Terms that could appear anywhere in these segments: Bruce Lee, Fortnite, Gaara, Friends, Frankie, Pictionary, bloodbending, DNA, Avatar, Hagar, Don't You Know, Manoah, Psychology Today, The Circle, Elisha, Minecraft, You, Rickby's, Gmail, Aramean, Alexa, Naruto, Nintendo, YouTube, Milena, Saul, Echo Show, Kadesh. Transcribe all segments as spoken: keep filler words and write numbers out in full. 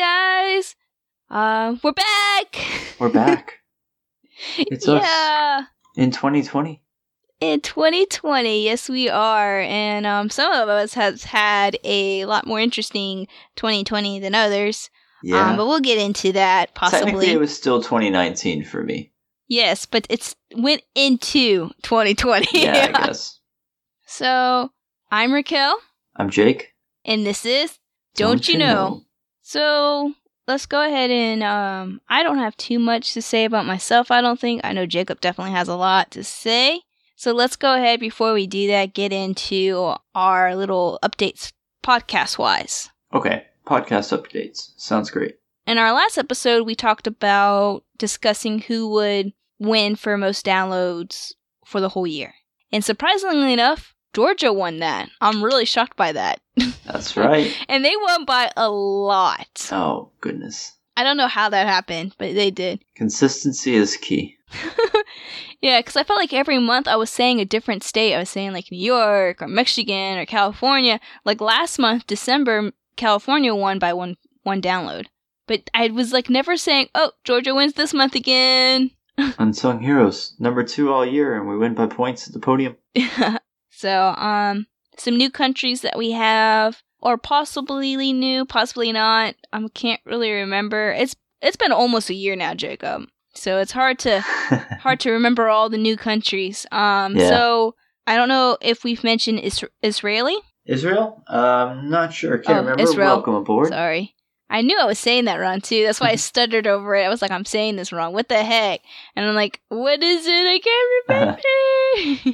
guys. Um, uh, we're back. We're back. It's yeah. us in twenty twenty. In twenty twenty, yes, we are. And um, some of us has had a lot more interesting twenty twenty than others. Yeah, um, but we'll get into that possibly. Technically, it was still twenty nineteen for me. Yes, but it's went into twenty twenty. Yeah, I guess. So I'm Raquel. I'm Jake. And this is Don't, Don't You Know. Know. So let's go ahead and um, I don't have too much to say about myself, I don't think. I know Jacob definitely has a lot to say. So let's go ahead, before we do that, get into our little updates podcast-wise. Okay, podcast updates. Sounds great. In our last episode, we talked about discussing who would win for most downloads for the whole year. And surprisingly enough, Georgia won that. I'm really shocked by that. That's right. And they won by a lot. Oh, goodness. I don't know how that happened, but they did. Consistency is key. Yeah, because I felt like every month I was saying a different state. I was saying like New York or Michigan or California. Like last month, December, California won by one one download. But I was like never saying, oh, Georgia wins this month again. Unsung heroes. Number two all year, and we win by points at the podium. So, um, some new countries that we have, or possibly new, possibly not. I can't really remember. It's It's been almost a year now, Jacob. So it's hard to hard to remember all the new countries. Um, yeah. So I don't know if we've mentioned is- Israeli. Israel? Um, not sure. Can't oh, remember. Israel. Welcome aboard. Sorry. I knew I was saying that wrong, too. That's why I stuttered over it. I was like, I'm saying this wrong. What the heck? And I'm like, what is it? I can't remember. Uh-huh.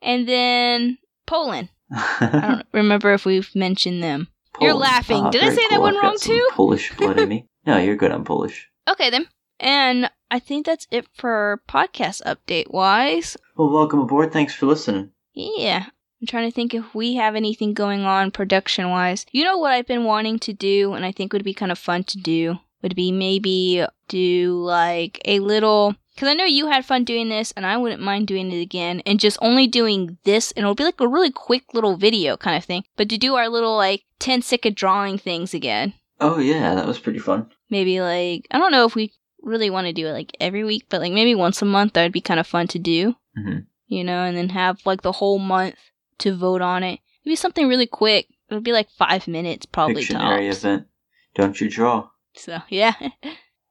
And then Poland. I don't remember if we've mentioned them. Poland. You're laughing. Oh, Did I say cool. that one I've wrong, too? Polish blood in me. No, you're good. I'm Polish. Okay, then. And I think that's it for podcast update-wise. Well, welcome aboard. Thanks for listening. Yeah. I'm trying to think if we have anything going on production-wise. You know what I've been wanting to do, and I think would be kind of fun to do, would be maybe do like a little... Because I know you had fun doing this, and I wouldn't mind doing it again, and just only doing this, and it'll be like a really quick little video kind of thing, but to do our little like ten second drawing things again. Oh yeah, that was pretty fun. Maybe like, I don't know if we... really want to do it like every week, but like maybe once a month that would be kind of fun to do. Mm-hmm. You know, and then have like the whole month to vote on it. It'd be something really quick. It would be like five minutes probably. Pictionary tops. Event. Don't you draw? So yeah,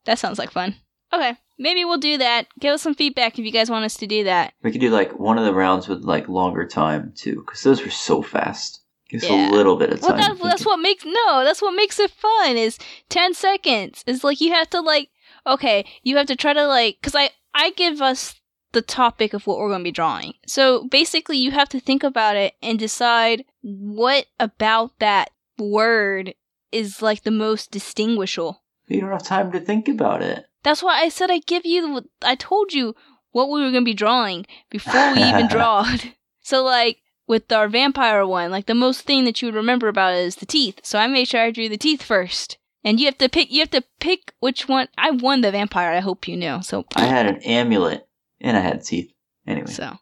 that sounds like fun. Okay, maybe we'll do that. Give us some feedback if you guys want us to do that. We could do like one of the rounds with like longer time too, because those were so fast. Just yeah. a little bit of time. Well, that, that's what makes no. That's what makes it fun. Is ten seconds. It's like you have to like. Okay, you have to try to like, because I, I give us the topic of what we're going to be drawing. So basically you have to think about it and decide what about that word is like the most distinguishable. You don't have time to think about it. That's why I said I give you, I told you what we were going to be drawing before we even drawed. So like with our vampire one, like the most thing that you would remember about is the teeth. So I made sure I drew the teeth first. And you have to pick. You have to pick which one. I won the vampire. I hope you know. So I had an amulet and I had teeth. Anyway. So.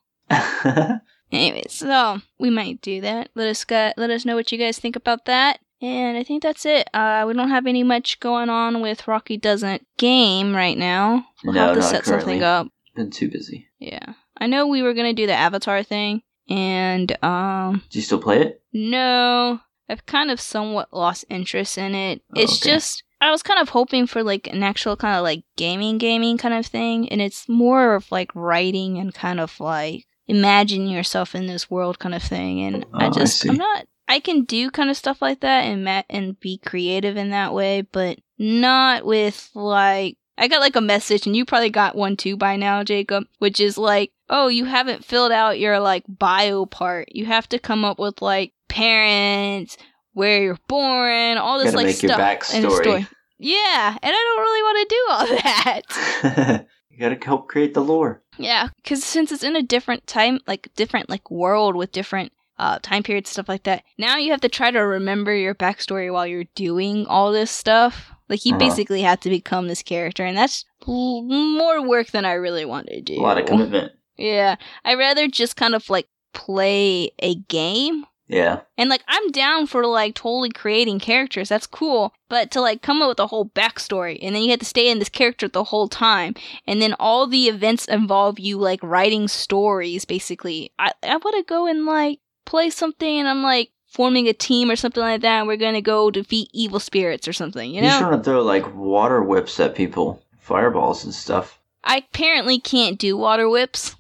anyway, so we might do that. Let us go, let us know what you guys think about that. And I think that's it. Uh, we don't have any much going on with Rocky Doesn't Game right now. We'll no, have to not set currently. Something up. Been too busy. Yeah, I know we were gonna do the Avatar thing, and um. Do you still play it? No. I've kind of somewhat lost interest in it. It's okay. just, I was kind of hoping for like an actual kind of like gaming, gaming kind of thing. And it's more of like writing and kind of like imagine yourself in this world kind of thing. And oh, I just, I I'm not, I can do kind of stuff like that and ma- and be creative in that way, but not with like, I got like a message, and you probably got one too by now, Jacob, which is like, oh, you haven't filled out your like bio part. You have to come up with like, parents, where you're born, all this like stuff. Gotta make your backstory. Yeah, and I don't really want to do all that. You gotta help create the lore. Yeah, because since it's in a different time, like different like world with different uh, time periods, stuff like that. Now you have to try to remember your backstory while you're doing all this stuff. Like you uh-huh. basically have to become this character, and that's more work than I really want to do. A lot of commitment. Yeah, I'd rather just kind of like play a game. Yeah. And, like, I'm down for, like, totally creating characters. That's cool. But to, like, come up with a whole backstory, and then you have to stay in this character the whole time, and then all the events involve you, like, writing stories, basically. I, I want to go and, like, play something, and I'm, like, forming a team or something like that, and we're going to go defeat evil spirits or something, you know? You should want to throw, like, water whips at people. Fireballs and stuff. I apparently can't do water whips.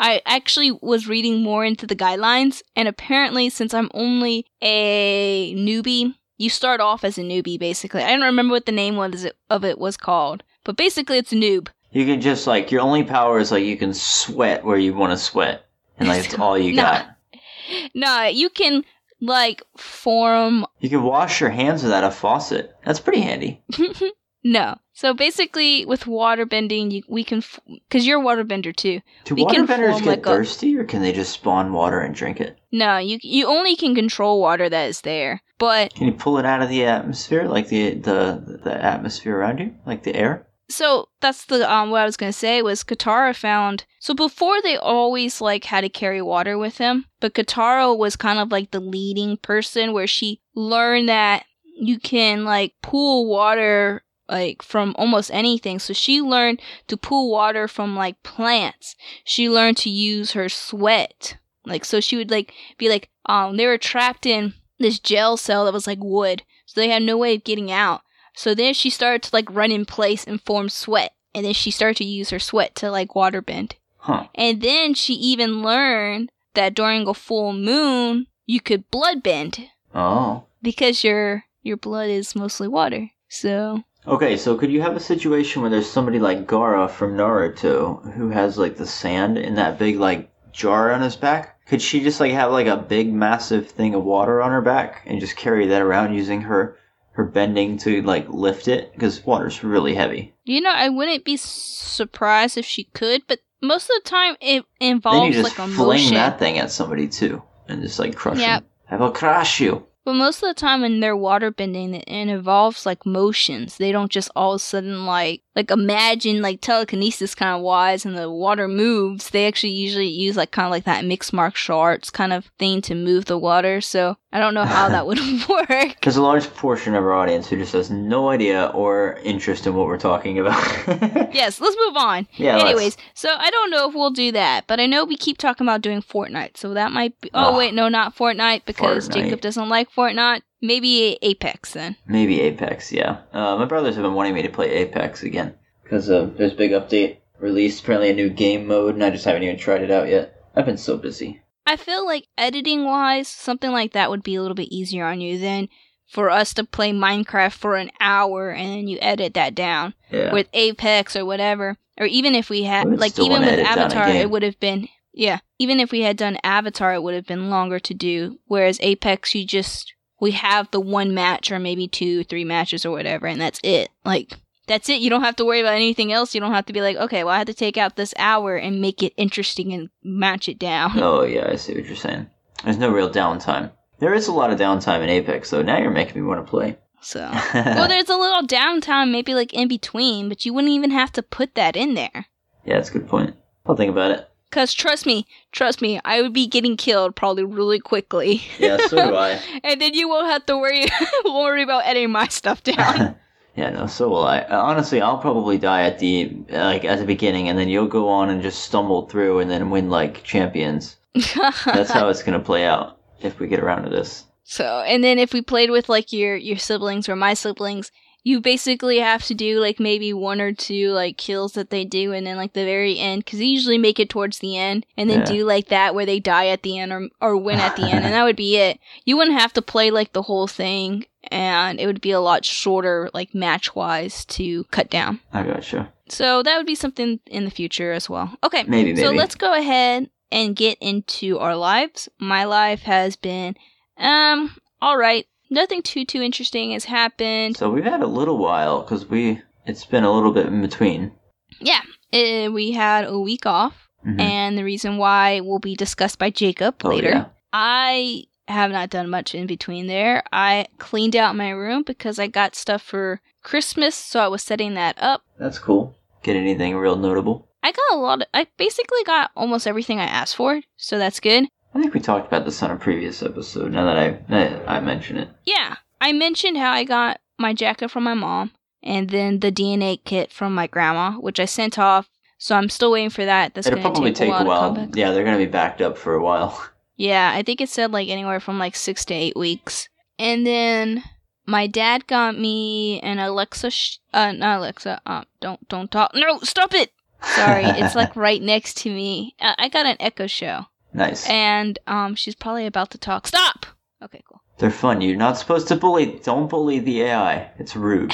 I actually was reading more into the guidelines, and apparently since I'm only a newbie, you start off as a newbie, basically. I don't remember what the name was of it was called, but basically it's a noob. You can just, like, your only power is, like, you can sweat where you want to sweat, and, like, it's all you nah. got. Nah, you can, like, form... You can wash your hands without a faucet. That's pretty handy. No. So basically, with waterbending, you, we can... Because f- you're a waterbender, too. Do we waterbenders get like thirsty, a- or can they just spawn water and drink it? No, you you only can control water that is there, but... Can you pull it out of the atmosphere, like the the, the atmosphere around you? Like the air? So that's the um, what I was going to say was Katara found... So before, they always, like, had to carry water with them, but Katara was kind of, like, the leading person where she learned that you can, like, pool water... like, from almost anything. So she learned to pull water from, like, plants. She learned to use her sweat. Like, so she would, like, be like, um, they were trapped in this jail cell that was, like, wood. So they had no way of getting out. So then she started to, like, run in place and form sweat. And then she started to use her sweat to, like, waterbend. Huh. And then she even learned that during a full moon, you could bloodbend. Oh. Because your your blood is mostly water. So... Okay, so could you have a situation where there's somebody like Gaara from Naruto who has, like, the sand in that big, like, jar on his back? Could she just, like, have, like, a big, massive thing of water on her back and just carry that around using her, her bending to, like, lift it? Because water's really heavy. You know, I wouldn't be surprised if she could, but most of the time it involves, like, a motion. Then you just fling motion. That thing at somebody, too, and just, like, crush yep. them. I will crush you. But most of the time in their water bending, it involves, like, motions. They don't just all of a sudden, like, like imagine, like, telekinesis kind of wise and the water moves. They actually usually use, like, kind of like that mixed martial arts kind of thing to move the water. So I don't know how that would work. There's a large portion of our audience who just has no idea or interest in what we're talking about. Yes, let's move on. Yeah, anyways, let's... so I don't know if we'll do that, but I know we keep talking about doing Fortnite. So that might be... Oh, oh wait, no, not Fortnite because Fortnite. Jacob doesn't like Fortnite. Maybe Apex then. Maybe Apex, yeah. Uh, my brothers have been wanting me to play Apex again because uh, there's a big update released, apparently a new game mode, and I just haven't even tried it out yet. I've been so busy. I feel like editing-wise, something like that would be a little bit easier on you than for us to play Minecraft for an hour and then you edit that down yeah. with Apex or whatever. Or even if we had, like, even with Avatar, it would have been, yeah, even if we had done Avatar, it would have been longer to do. Whereas Apex, you just, we have the one match or maybe two, three matches or whatever, and that's it. Like, that's it. You don't have to worry about anything else. You don't have to be like, okay, well, I have to take out this hour and make it interesting and match it down. Oh, yeah, I see what you're saying. There's no real downtime. There is a lot of downtime in Apex, though. Now you're making me want to play. So, well, there's a little downtime maybe, like, in between, but you wouldn't even have to put that in there. Yeah, that's a good point. I'll think about it. Because trust me, trust me, I would be getting killed probably really quickly. Yeah, so do I. And then you won't have to worry, won't worry about editing my stuff down. Yeah, no, so will I. Honestly, I'll probably die at the like at the beginning, and then you'll go on and just stumble through and then win like champions. That's how it's going to play out if we get around to this. So, and then if we played with like your, your siblings or my siblings, you basically have to do like maybe one or two like kills that they do, and then like the very end, because they usually make it towards the end, and then yeah. do like that where they die at the end or or win at the end, and that would be it. You wouldn't have to play like the whole thing. And it would be a lot shorter, like, match-wise to cut down. I gotcha. So that would be something in the future as well. Okay. Maybe, maybe. So let's go ahead and get into our lives. My life has been, um, all right. Nothing too, too interesting has happened. So we've had a little while, because we, it's been a little bit in between. Yeah. It, we had a week off, mm-hmm. and the reason why will be discussed by Jacob oh, later. Yeah. I... have not done much in between there. I cleaned out my room because I got stuff for Christmas, so I was setting that up. That's cool. Get anything real notable? I got a lot of, I basically got almost everything I asked for, so that's good. I think we talked about this on a previous episode, now that I, now that I mention it. Yeah, I mentioned how I got my jacket from my mom, and then the D N A kit from my grandma, which I sent off, so I'm still waiting for that. That's It'll probably take, take a, a while. Yeah, they're going to be backed up for a while. Yeah, I think it said like anywhere from like six to eight weeks. And then my dad got me an Alexa, sh- uh, not Alexa, um, don't, don't talk. No, stop it! Sorry, it's like right next to me. Uh, I got an Echo Show. Nice. And um, she's probably about to talk. Stop! Okay, cool. They're fun. You're not supposed to bully. Don't bully the A I. It's rude.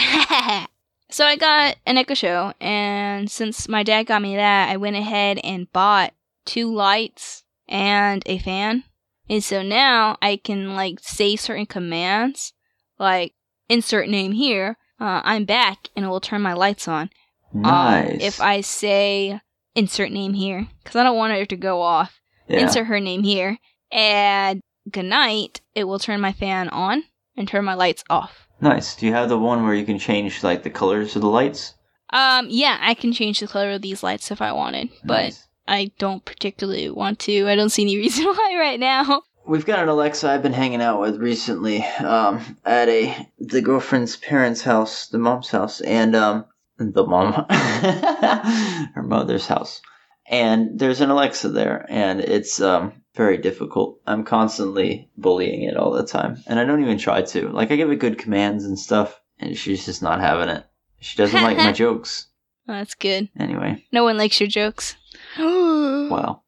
So I got an Echo Show, and since my dad got me that, I went ahead and bought two lights and a fan. And so now I can, like, say certain commands, like, insert name here, uh, I'm back, and it will turn my lights on. Nice. Um, if I say insert name here, because I don't want her to go off, yeah. Insert her name here, and good night, it will turn my fan on and turn my lights off. Nice. Do you have the one where you can change, like, the colors of the lights? Um, yeah, I can change the color of these lights if I wanted, nice. But I don't particularly want to. I don't see any reason why right now. We've got an Alexa I've been hanging out with recently, um, at a, the girlfriend's parents' house, the mom's house, and, um, the mom, her mother's house. And there's an Alexa there, and it's, um... very difficult. I'm constantly bullying it all the time. And I don't even try to. Like, I give it good commands and stuff, and she's just not having it. She doesn't like my jokes. Oh, that's good. Anyway. No one likes your jokes. Wow.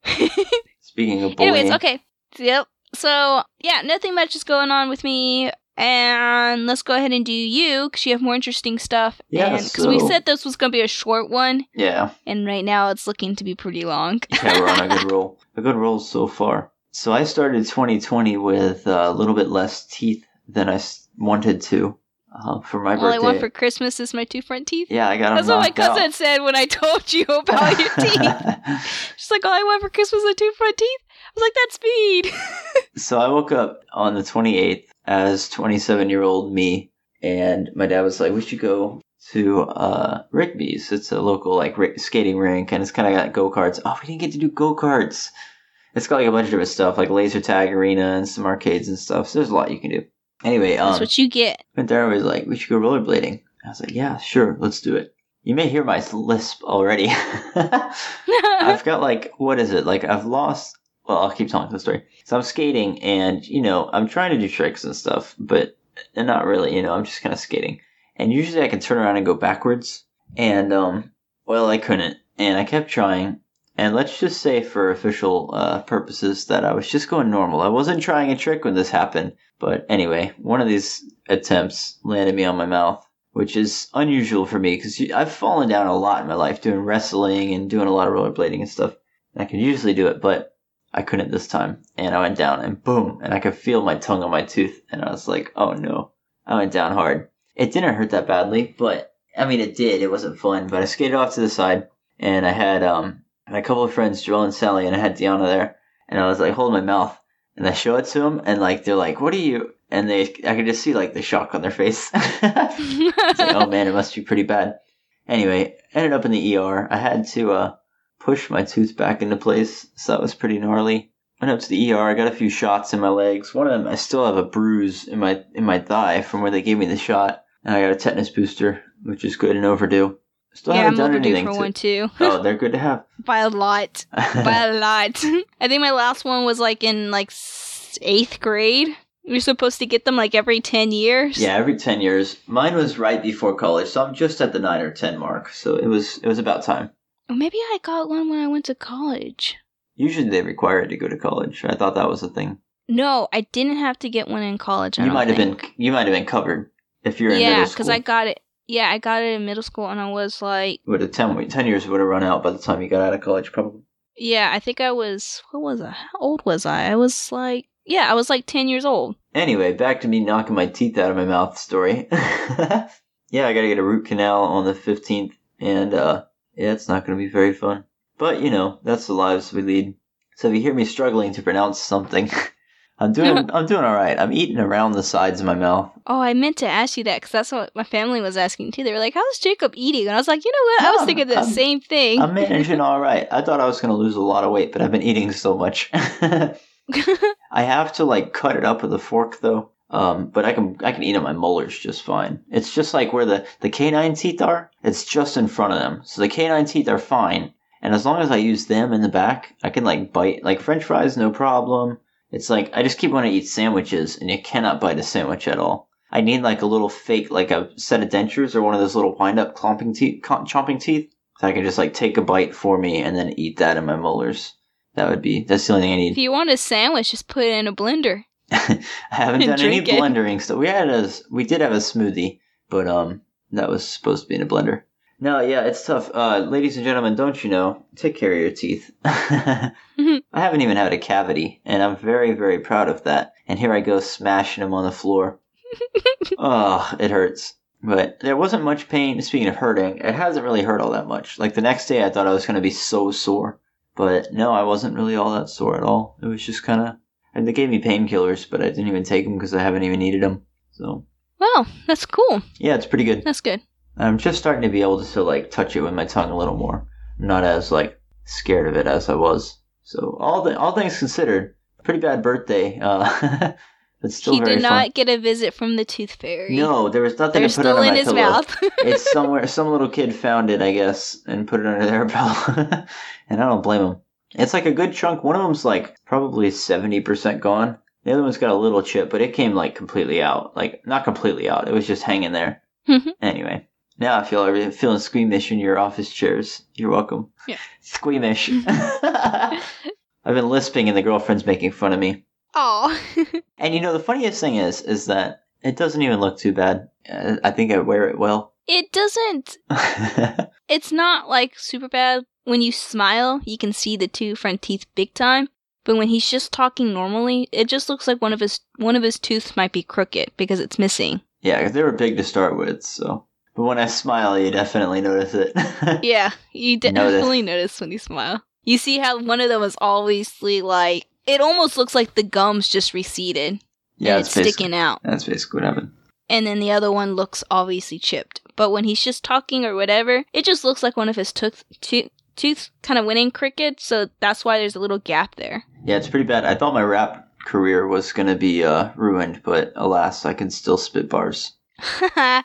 Speaking of bullying. Anyways, okay. Yep. So, yeah, nothing much is going on with me. And let's go ahead and do you, because you have more interesting stuff. Yeah, Because so... we said this was going to be a short one. Yeah. And right now it's looking to be pretty long. Yeah, we're on a good roll. A good roll so far. So I started twenty twenty with uh, a little bit less teeth than I wanted to uh, for my All birthday. All I want for Christmas is my two front teeth. Yeah, I got them. That's what my cousin out. said when I told you about your teeth. She's like, all I want for Christmas is two front teeth. I was like, that's speed. So I woke up on the twenty-eighth as twenty-seven-year-old me, and my dad was like, we should go to uh, Rickby's. It's a local like r- skating rink, and it's kind of got go-karts. Oh, we didn't get to do go-karts. It's got like a bunch of different stuff, like laser tag arena and some arcades and stuff, so there's a lot you can do. Anyway, um, that's what you get. Went there and was like, we should go rollerblading. I was like, yeah, sure, let's do it. You may hear my lisp already. I've got like, what is it? Like, I've lost... Well, I'll keep telling the story. So I'm skating, and, you know, I'm trying to do tricks and stuff, but not really, you know, I'm just kind of skating. And usually I can turn around and go backwards, and, um, well, I couldn't. And I kept trying, and let's just say for official uh, purposes that I was just going normal. I wasn't trying a trick when this happened, but anyway, one of these attempts landed me on my mouth, which is unusual for me, because I've fallen down a lot in my life, doing wrestling and doing a lot of rollerblading and stuff. And I can usually do it, but... I couldn't this time, and I went down, and boom, and I could feel my tongue on my tooth, and I was like, oh no, I went down hard. It didn't hurt that badly, but, I mean, it did, it wasn't fun, but I skated off to the side, and I had um a couple of friends, Joel and Sally, and I had Deanna there, and I was like, hold my mouth, and I show it to them, and like, they're like, what are you, and they, I could just see like the shock on their face. It's like, oh man, it must be pretty bad. Anyway, ended up in the E R, I had to, uh, push my tooth back into place, so that was pretty gnarly. Went up to the E R, I got a few shots in my legs. One of them, I still have a bruise in my in my thigh from where they gave me the shot, and I got a tetanus booster, which is good and overdue. Still yeah, haven't I'm done overdue anything for to... one too. Oh, they're good to have. By a lot, by a lot. I think my last one was like in like eighth grade. You're supposed to get them like every ten years. Yeah, every ten years. Mine was right before college, so I'm just at the nine or ten mark. So it was it was about time. Maybe I got one when I went to college. Usually they require it to go to college. I thought that was a thing. No, I didn't have to get one in college. I you might have been you might have been covered if you're in yeah, middle school. Yeah, because I got it. Yeah, I got it in middle school, and I was like, would have ten, ten years would have run out by the time you got out of college, probably. Yeah, I think I was. What was I? How old was I? I was like, yeah, I was like ten years old. Anyway, back to me knocking my teeth out of my mouth story. Yeah, I got to get a root canal on the fifteenth, and uh. Yeah, it's not going to be very fun. But, you know, that's the lives we lead. So if you hear me struggling to pronounce something, I'm doing I'm doing all right. I'm eating around the sides of my mouth. Oh, I meant to ask you that because that's what my family was asking, too. They were like, how's Jacob eating? And I was like, you know what? I was thinking the I'm, same thing. I'm managing all right. I thought I was going to lose a lot of weight, but I've been eating so much. I have to like cut it up with a fork though. Um, but I can I can eat on my molars just fine. It's just like where the, the canine teeth are. It's just in front of them. So the canine teeth are fine. And as long as I use them in the back, I can like bite. Like French fries, no problem. It's like I just keep wanting to eat sandwiches and you cannot bite a sandwich at all. I need like a little fake, like a set of dentures or one of those little wind-up clomping teeth, chomping teeth. So I can just like take a bite for me and then eat that in my molars. That would be, that's the only thing I need. If you want a sandwich, just put it in a blender. I haven't done any it. blendering stuff. We had a, we did have a smoothie, but um, that was supposed to be in a blender. No, yeah, it's tough. Uh, ladies and gentlemen, don't you know, take care of your teeth. mm-hmm. I haven't even had a cavity, and I'm very, very proud of that. And here I go smashing them on the floor. Oh, it hurts. But there wasn't much pain. Speaking of hurting, it hasn't really hurt all that much. Like the next day I thought I was going to be so sore. But no, I wasn't really all that sore at all. It was just kind of... And they gave me painkillers, but I didn't even take them because I haven't even needed them. So. Wow, that's cool. Yeah, it's pretty good. That's good. I'm just starting to be able to, like, touch it with my tongue a little more. I'm not as, like, scared of it as I was. So, all the all things considered, pretty bad birthday. Uh, but still he very He did not fun. Get a visit from the tooth fairy. No, there was nothing They're to put under my pillow. It's still in his mouth. It's somewhere, some little kid found it, I guess, and put it under their pillow. And I don't blame him. It's like a good chunk. One of them's like probably seventy percent gone. The other one's got a little chip, but it came like completely out. Like not completely out. It was just hanging there. Mm-hmm. Anyway, now I feel everything feeling squeamish in your office chairs. You're welcome. Yeah. Squeamish. I've been lisping and the girlfriend's making fun of me. Aw. And you know, the funniest thing is, is that it doesn't even look too bad. I think I wear it well. It doesn't. It's not like super bad. When you smile, you can see the two front teeth big time. But when he's just talking normally, it just looks like one of his one of his teeth might be crooked because it's missing. Yeah, because they were big to start with. So, but when I smile, you definitely notice it. Yeah, you de- definitely notice when you smile. You see how one of them is obviously like it almost looks like the gums just receded. Yeah, and it's sticking out. That's basically what happened. And then the other one looks obviously chipped. But when he's just talking or whatever, it just looks like one of his tooth. To- Tooth kind of went in crooked, so that's why there's a little gap there. Yeah, it's pretty bad. I thought my rap career was going to be uh, ruined, but alas, I can still spit bars. Okay,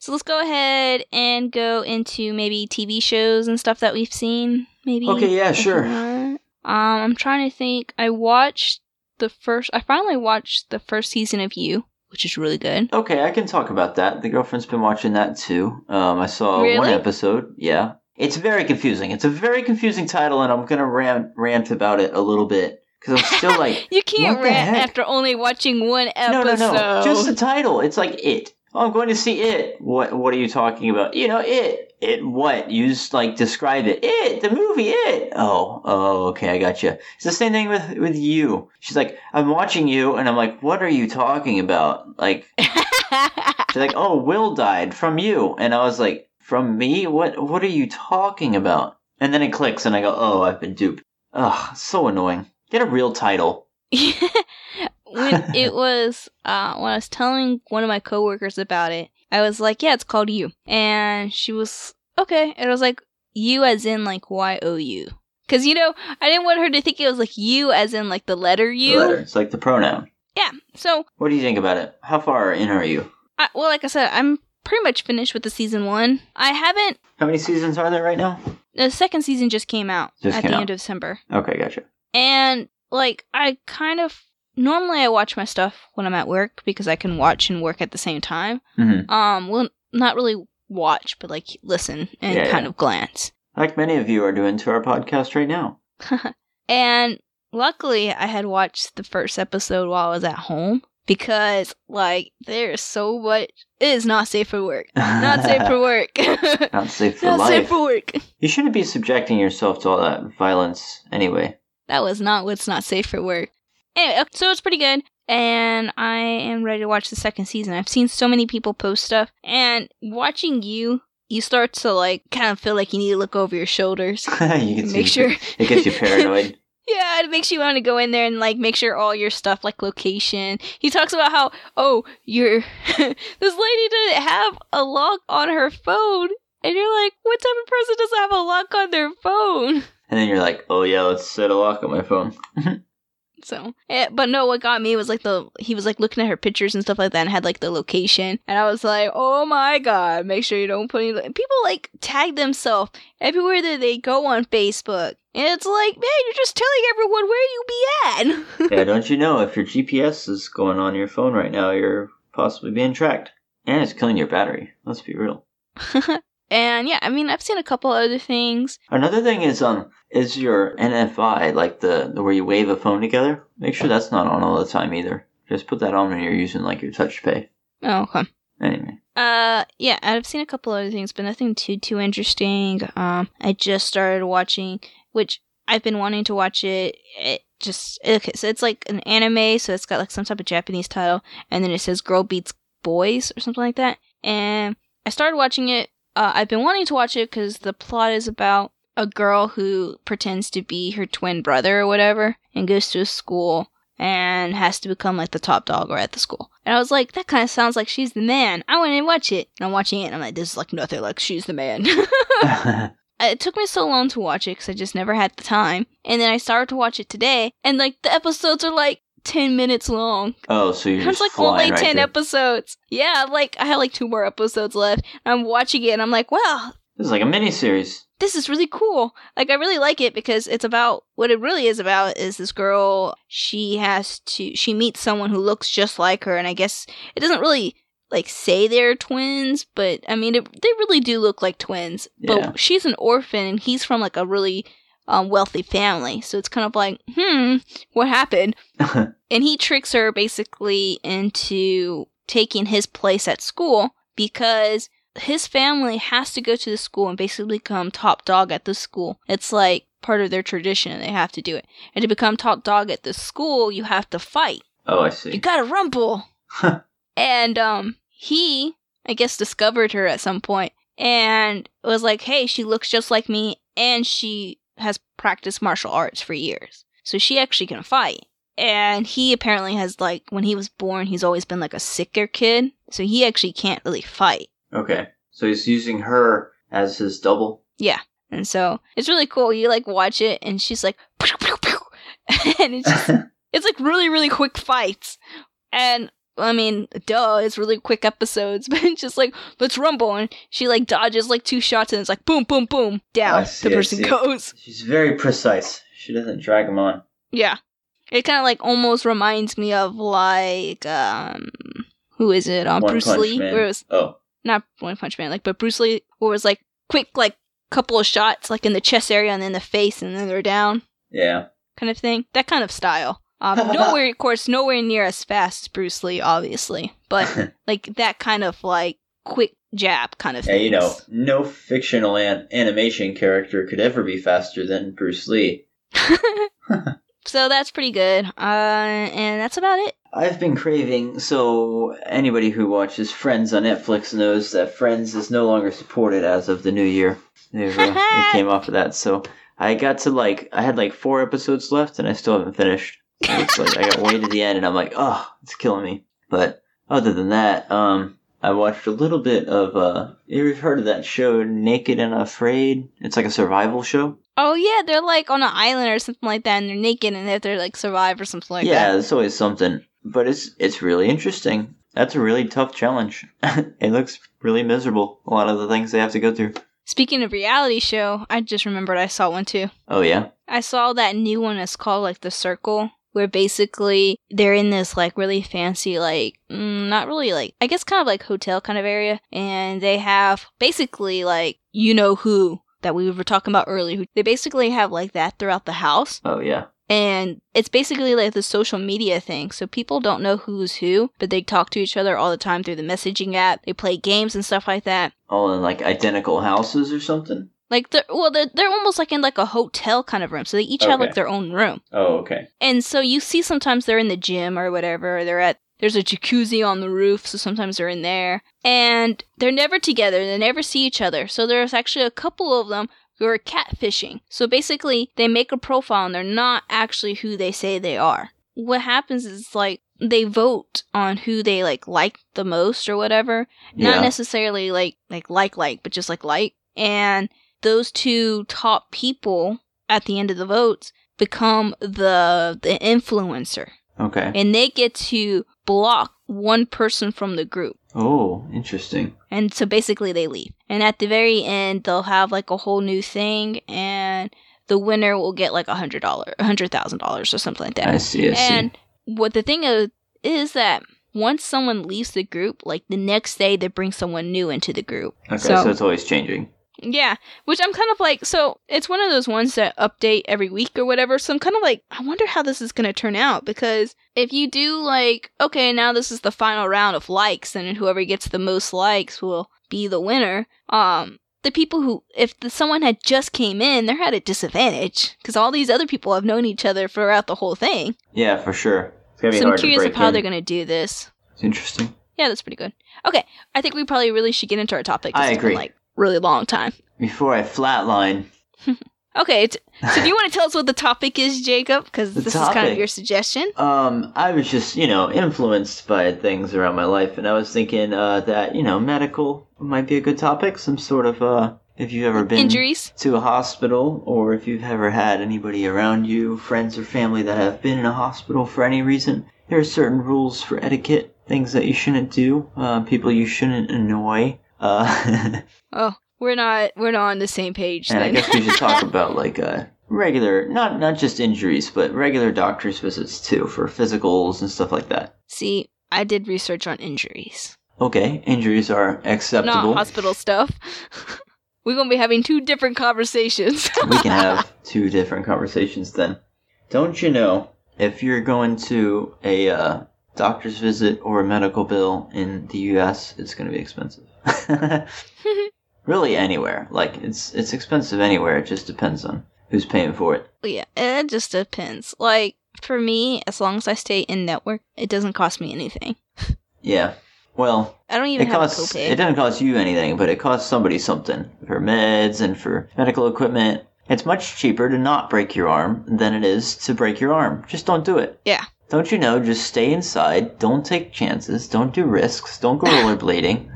so let's go ahead and go into maybe T V shows and stuff that we've seen, maybe. Okay, yeah, sure. Um, I'm trying to think. I watched the first... I finally watched the first season of You, which is really good. Okay, I can talk about that. The girlfriend's been watching that, too. Um, I saw really? one episode. Yeah. It's very confusing. It's a very confusing title, and I'm going to rant, rant about it a little bit. Because I'm still like, you can't what rant after only watching one episode. No, no, no. Just the title. It's like It. Oh, I'm going to see It. What What are you talking about? You know, It. It what? You just, like, describe it. It. The movie It. Oh. Oh, okay. I gotcha. It's the same thing with, with You. She's like, I'm watching You, and I'm like, what are you talking about? Like, she's like, oh, Will died from you. And I was like, from me? What What are you talking about? And then it clicks and I go, oh, I've been duped. Ugh, so annoying. Get a real title. When it was, uh, when I was telling one of my coworkers about it, I was like, yeah, it's called You. And she was, okay. And I was like, You as in like Y O U. Because, you know, I didn't want her to think it was like you as in like the letter U. The letter. It's like the pronoun. Yeah, so. What do you think about it? How far in are you? I, well, like I said, I'm pretty much finished with the season one. I haven't... How many seasons are there right now? The second season just came out just at came the out. end of December. Okay, gotcha. And, like, I kind of... Normally I watch my stuff when I'm at work because I can watch and work at the same time. Mm-hmm. Um, well, not really watch, but, like, listen and yeah, kind yeah. of glance. Like many of you are doing to our podcast right now. And luckily I had watched the first episode while I was at home. Because, like, there's so much... It is not safe for work. Not safe for work. Not safe for not life. Not safe for work. You shouldn't be subjecting yourself to all that violence anyway. That was not what's not safe for work. Anyway, so it's pretty good. And I am ready to watch the second season. I've seen so many people post stuff. And watching you, you start to, like, kind of feel like you need to look over your shoulders. You can make sure. It gets you paranoid. Yeah, it makes you want to go in there and, like, make sure all your stuff, like, location. He talks about how, oh, you're... this lady didn't have a lock on her phone. And you're like, what type of person doesn't have a lock on their phone? And then you're like, oh, yeah, let's set a lock on my phone. So, yeah, but no, what got me was like the, he was like looking at her pictures and stuff like that and had like the location. And I was like, oh my God, make sure you don't put any, people like tag themselves everywhere that they go on Facebook. And it's like, man, you're just telling everyone where you be at. Yeah, don't you know, if your G P S is going on your phone right now, you're possibly being tracked. And it's killing your battery. Let's be real. And yeah, I mean, I've seen a couple other things. Another thing is um is your N F I, like the, the where you wave a phone together. Make sure that's not on all the time either. Just put that on when you're using like your Touch Pay. Oh, okay. Anyway. Uh, yeah, I've seen a couple other things, but nothing too too interesting. Um, I just started watching, which I've been wanting to watch it. It just okay, so it's like an anime, so it's got like some type of Japanese title, and then it says "Girl Beats Boys" or something like that. And I started watching it. Uh, I've been wanting to watch it because the plot is about a girl who pretends to be her twin brother or whatever and goes to a school and has to become like the top dog at the school. And I was like, that kind of sounds like She's the Man. I want to watch it. And I'm watching it and I'm like, this is like nothing like She's the Man. It took me so long to watch it because I just never had the time. And then I started to watch it today and like the episodes are like ten minutes long. Oh, so you're just like only ten episodes. Yeah, like I had like two more episodes left. I'm watching it and I'm like, wow. This is like a miniseries. This is really cool. Like I really like it because it's about, what it really is about is this girl, she has to, she meets someone who looks just like her, and I guess it doesn't really like say they're twins, but I mean, it, they really do look like twins. Yeah. But she's an orphan and he's from like a really Um, wealthy family, so it's kind of like, hmm, what happened? And he tricks her basically into taking his place at school because his family has to go to the school and basically become top dog at the school. It's like part of their tradition, they have to do it. And to become top dog at the school, you have to fight. Oh, I see. You gotta rumble. And um, he, I guess, discovered her at some point and was like, hey, she looks just like me, and she has practiced martial arts for years. So she actually can fight. And he apparently has, like, when he was born, he's always been, like, a sicker kid. So he actually can't really fight. Okay. So he's using her as his double? Yeah. And so it's really cool. You, like, watch it, and she's like, pew, pew, pew. And it's just, it's, like, really, really quick fights. And I mean, duh, it's really quick episodes, but it's just like, let's rumble. And she like dodges like two shots and it's like, boom, boom, boom, down. Oh, see, the person goes. She's very precise. She doesn't drag him on. Yeah. It kind of like almost reminds me of like, um, who is it? Um, One Bruce Punch Lee. Man. Where it was, oh. Not One Punch Man, like, but Bruce Lee, where it was like quick, like couple of shots, like in the chest area and then the face and then they're down. Yeah. Kind of thing. That kind of style. Um, nowhere, of course, nowhere near as fast as Bruce Lee, obviously, but like that kind of like quick jab kind of thing. Yeah, you know, no fictional an- animation character could ever be faster than Bruce Lee. So that's pretty good. Uh, and that's about it. I've been craving, so anybody who watches Friends on Netflix knows that Friends is no longer supported as of the new year. They uh, came off of that, so I got to like, I had like four episodes left and I still haven't finished. It's like I got way to the end and I'm like, oh, it's killing me. But other than that, um, I watched a little bit of, uh, you've heard of that show, Naked and Afraid? It's like a survival show. Oh, yeah, they're like on an island or something like that and they're naked and they have to like survive or something like yeah, that. Yeah, it's always something. But it's it's really interesting. That's a really tough challenge. It looks really miserable, a lot of the things they have to go through. Speaking of reality show, I just remembered I saw one too. Oh, yeah? I saw that new one. It's called like The Circle. Where basically they're in this like really fancy like not really like I guess kind of like hotel kind of area, and they have basically like you know who that we were talking about earlier. They basically have like that throughout the house. Oh yeah, and it's basically like the social media thing. So people don't know who's who, but they talk to each other all the time through the messaging app. They play games and stuff like that. All in like identical houses or something. Like, they're, well, they're, they're almost like in like a hotel kind of room. So they each okay. have like their own room. Oh, okay. And so you see sometimes they're in the gym or whatever. Or they're at, there's a jacuzzi on the roof. So sometimes they're in there. And they're never together. They never see each other. So there's actually a couple of them who are catfishing. So basically they make a profile and they're not actually who they say they are. What happens is like they vote on who they like like the most or whatever. Yeah. Not necessarily like, like, like, like, but just like like. And those two top people at the end of the votes, become the the influencer. Okay. And they get to block one person from the group. Oh, interesting. And so basically they leave. And at the very end, they'll have like a whole new thing, and the winner will get like one hundred dollars, one hundred thousand dollars or something like that. I see, I see. And what the thing is, is that once someone leaves the group, like the next day they bring someone new into the group. Okay, so, so it's always changing. Yeah, which I'm kind of like, so it's one of those ones that update every week or whatever. So I'm kind of like, I wonder how this is going to turn out, because if you do like, okay, now this is the final round of likes, and whoever gets the most likes will be the winner. Um, the people who, if the, someone had just came in, they're at a disadvantage because all these other people have known each other throughout the whole thing. Yeah, for sure. It's gonna be so hard. I'm curious of how in. They're going to do this. It's interesting. Yeah, that's pretty good. Okay, I think we probably really should get into our topic. I agree. Like, really long time before I flatline. Okay, t- so do you want to tell us what the topic is, Jacob? Because this topic is kind of your suggestion. Um, I was just, you know, influenced by things around my life, and I was thinking uh, that, you know, medical might be a good topic. Some sort of, uh, if you've ever been injuries to a hospital, or if you've ever had anybody around you, friends or family that have been in a hospital for any reason, there are certain rules for etiquette, things that you shouldn't do, uh, people you shouldn't annoy. Uh, oh, we're not we're not on the same page then. And I guess we should talk about like uh, regular, not not just injuries, but regular doctor's visits too for physicals and stuff like that. See, I did research on injuries. Okay, injuries are acceptable. Not hospital stuff. We're gonna be having two different conversations. We can have two different conversations then. Don't you know, if you're going to a uh, doctor's visit or a medical bill in the U S, it's gonna be expensive. Really anywhere. Like, it's it's expensive anywhere. It just depends on who's paying for it. Yeah, it just depends. Like, for me, as long as I stay in network, it doesn't cost me anything. Yeah. Well, I don't even it have costs, a copay. It doesn't cost you anything, but it costs somebody something. For meds and for medical equipment. It's much cheaper to not break your arm than it is to break your arm. Just don't do it. Yeah. Don't you know, just stay inside. Don't take chances. Don't do risks. Don't go rollerblading.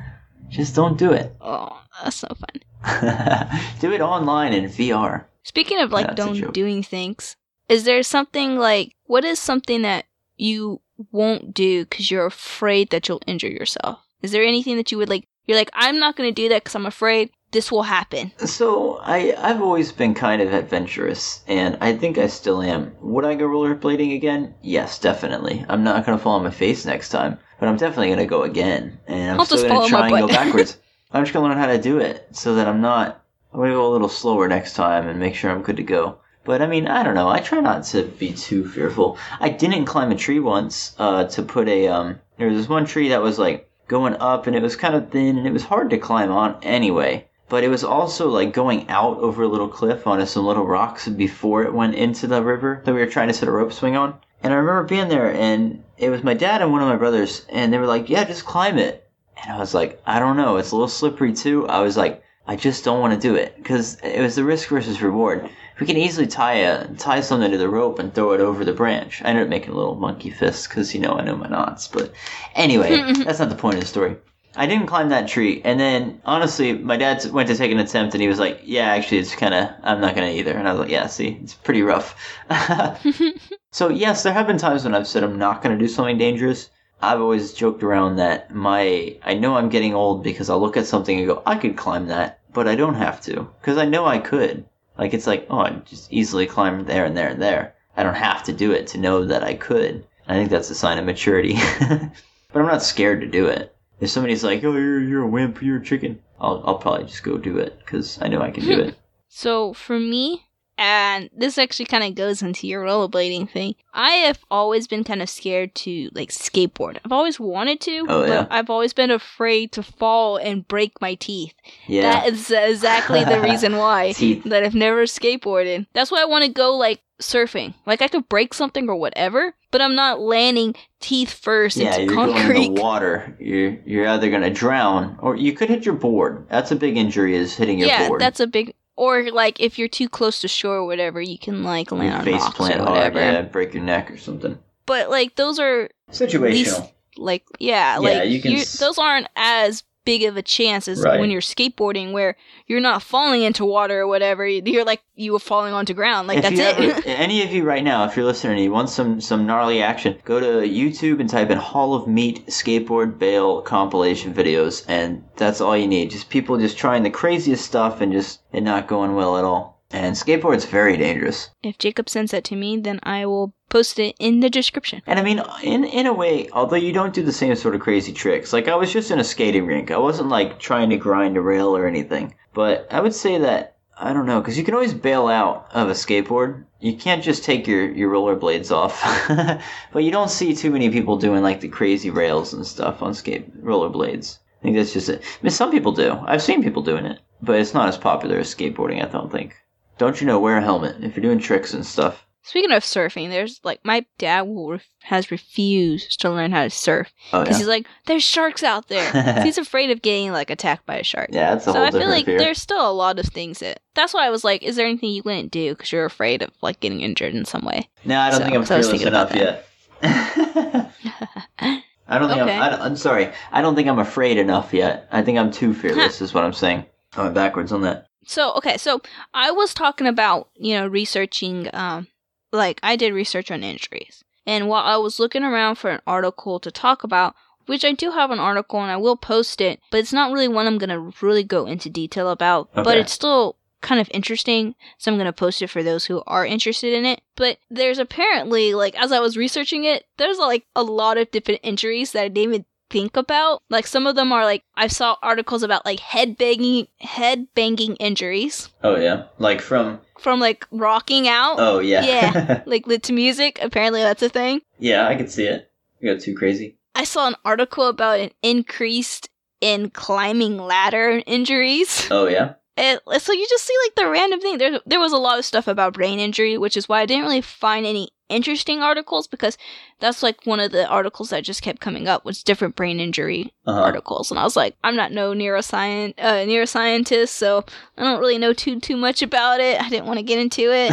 Just don't do it. Oh, that's so fun. Do it online in V R. Speaking of, like, no, don't doing things, is there something, like, what is something that you won't do because you're afraid that you'll injure yourself? Is there anything that you would, like, you're like, I'm not going to do that because I'm afraid this will happen? So, I, I've always been kind of adventurous, and I think I still am. Would I go rollerblading again? Yes, definitely. I'm not going to fall on my face next time. But I'm definitely going to go again, and I'm I'll still going to try and go backwards. I'm just going to learn how to do it so that I'm not, I'm going to go a little slower next time and make sure I'm good to go. But, I mean, I don't know. I try not to be too fearful. I didn't climb a tree once uh, to put a, um, there was this one tree that was, like, going up, and it was kind of thin, and it was hard to climb on anyway. But it was also, like, going out over a little cliff onto some little rocks before it went into the river that we were trying to set a rope swing on. And I remember being there, and it was my dad and one of my brothers, and they were like, yeah, just climb it. And I was like, I don't know. It's a little slippery, too. I was like, I just don't want to do it, because it was the risk versus reward. We can easily tie a, tie something to the rope and throw it over the branch. I ended up making a little monkey fist, because, you know, I know my knots. But anyway, that's not the point of the story. I didn't climb that tree. And then, honestly, my dad went to take an attempt, and he was like, yeah, actually, it's kind of, I'm not going to either. And I was like, yeah, see, it's pretty rough. So, yes, there have been times when I've said I'm not going to do something dangerous. I've always joked around that my, I know I'm getting old because I'll look at something and go, I could climb that, but I don't have to. Because I know I could. Like, it's like, oh, I just easily climb there and there and there. I don't have to do it to know that I could. I think that's a sign of maturity. But I'm not scared to do it. If somebody's like, oh, you're you're a wimp, you're a chicken, I'll I'll probably just go do it because I know I can do it. So for me, and this actually kind of goes into your rollerblading thing, I have always been kind of scared to, like, skateboard. I've always wanted to, oh, yeah. but I've always been afraid to fall and break my teeth. Yeah. That is exactly the reason why that I've never skateboarded. That's why I want to go, like, surfing. Like, I could break something or whatever, but I'm not landing teeth first yeah, into concrete. Yeah, you're going in the water. You're, you're either going to drown, or you could hit your board. That's a big injury, is hitting your yeah, board. Yeah, that's a big... Or, like, if you're too close to shore or whatever, you can, like, land your on face rocks plant or whatever. Hard, yeah, break your neck or something. But, like, those are... Situational. Least, like, yeah, yeah like, you can... those aren't as big of a chance as right. when you're skateboarding, where you're not falling into water or whatever. You're like, you were falling onto ground. Like, if that's it. Ever, any of you right now, if you're listening and you want some, some gnarly action, go to YouTube and type in Hall of Meat skateboard bail compilation videos, and that's all you need. Just people just trying the craziest stuff and just it not going well at all. And skateboard's very dangerous. If Jacob sends that to me, then I will post it in the description. And I mean, in in a way, although you don't do the same sort of crazy tricks, like I was just in a skating rink. I wasn't like trying to grind a rail or anything. But I would say that, I don't know, because you can always bail out of a skateboard. You can't just take your, your rollerblades off. But you don't see too many people doing like the crazy rails and stuff on skate rollerblades. I think that's just it. I mean, some people do. I've seen people doing it. But it's not as popular as skateboarding, I don't think. Don't you know, wear a helmet if you're doing tricks and stuff. Speaking of surfing, there's, like, my dad will ref- has refused to learn how to surf. Oh, yeah? Because he's like, there's sharks out there. He's afraid of getting, like, attacked by a shark. Yeah, that's a so whole different fear. So I feel like fear. There's still a lot of things that... That's why I was like, is there anything you wouldn't do because you're afraid of, like, getting injured in some way? No, I don't so, think I'm so fearless enough yet. I don't think okay. I'm... I don't, I'm sorry. I don't think I'm afraid enough yet. I think I'm too fearless is what I'm saying. I went backwards on that. So, okay, so I was talking about, you know, researching, um, like, I did research on injuries. And while I was looking around for an article to talk about, which I do have an article and I will post it, but it's not really one I'm going to really go into detail about, okay. but it's still kind of interesting, so I'm going to post it for those who are interested in it. But there's apparently, like, as I was researching it, there's, like, a lot of different injuries that I didn't even think about. Like, some of them are like, I saw articles about like head banging head banging injuries. Oh yeah, like from from like rocking out. Oh yeah, yeah, like lit to music. Apparently that's a thing. Yeah, I could see it. You got too crazy. I saw an article about an increased in climbing ladder injuries. Oh yeah. It, so you just see like the random thing. There, there was a lot of stuff about brain injury, which is why I didn't really find any interesting articles, because that's like one of the articles that just kept coming up was different brain injury uh-huh. articles, and I was like, I'm not no neuroscient uh, neuroscientist, so I don't really know too too much about it. I didn't want to get into it.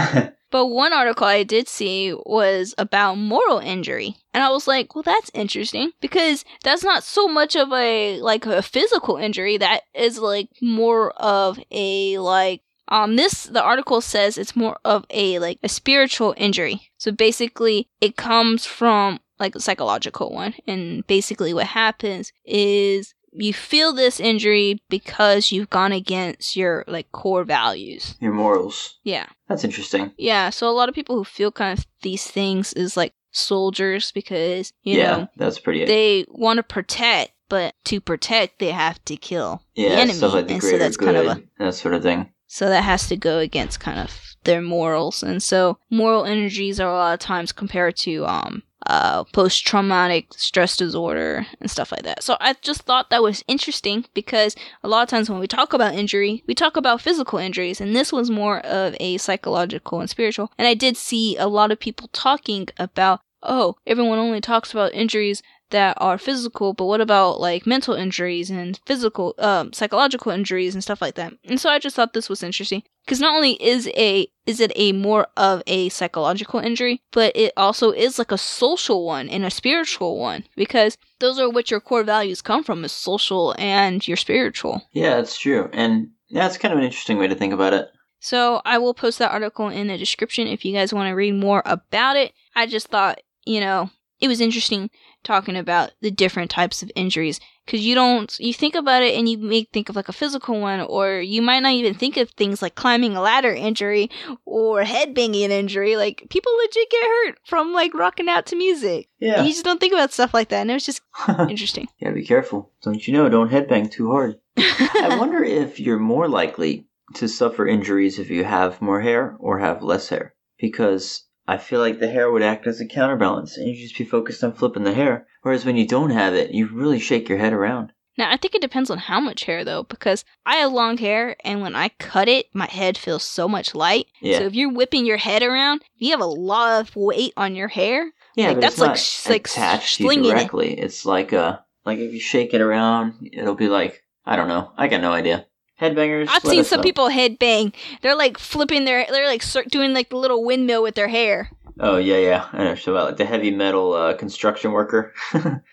But one article I did see was about moral injury, and I was like, well, that's interesting, because that's not so much of a like a physical injury. That is like more of a like Um, this, the article says it's more of a, like, a spiritual injury. So basically, it comes from, like, a psychological one. And basically what happens is you feel this injury because you've gone against your, like, core values. Your morals. Yeah. That's interesting. Yeah, so a lot of people who feel kind of these things is, like, soldiers because, you yeah, know. That's pretty they want to protect, but to protect, they have to kill yeah, the enemy. Yeah, so like the greater so that's good, kind of a, that sort of thing. So that has to go against kind of their morals. And so moral injuries are a lot of times compared to um, uh, post-traumatic stress disorder and stuff like that. So I just thought that was interesting because a lot of times when we talk about injury, we talk about physical injuries. And this was more of a psychological and spiritual. And I did see a lot of people talking about, oh, everyone only talks about injuries that are physical, but what about like mental injuries and physical um psychological injuries and stuff like that? And so I just thought this was interesting because not only is a is it a more of a psychological injury, but it also is like a social one and a spiritual one, because those are what your core values come from, is social and your spiritual. Yeah, that's true. And that's kind of an interesting way to think about it. So I will post that article in the description if you guys want to read more about it. I just thought, you know, it was interesting talking about the different types of injuries, because you don't, you think about it and you may think of like a physical one, or you might not even think of things like climbing a ladder injury or head banging injury. Like, people legit get hurt from like rocking out to music. Yeah. And you just don't think about stuff like that. And it was just interesting. Yeah, be careful. Don't you know, don't headbang too hard. I wonder if you're more likely to suffer injuries if you have more hair or have less hair, because I feel like the hair would act as a counterbalance, and you just be focused on flipping the hair. Whereas when you don't have it, you really shake your head around. Now, I think it depends on how much hair, though, because I have long hair, and when I cut it, my head feels so much light. Yeah. So if you're whipping your head around, you have a lot of weight on your hair. Yeah, like, but that's it's like, not sh- like attached to you directly. It. It's like uh, like if you shake it around, it'll be like, I don't know. I got no idea. Headbangers. I've seen some know. people headbang. They're like flipping their, they're like doing like the little windmill with their hair. Oh, yeah, yeah. I know. So, like the heavy metal uh, construction worker.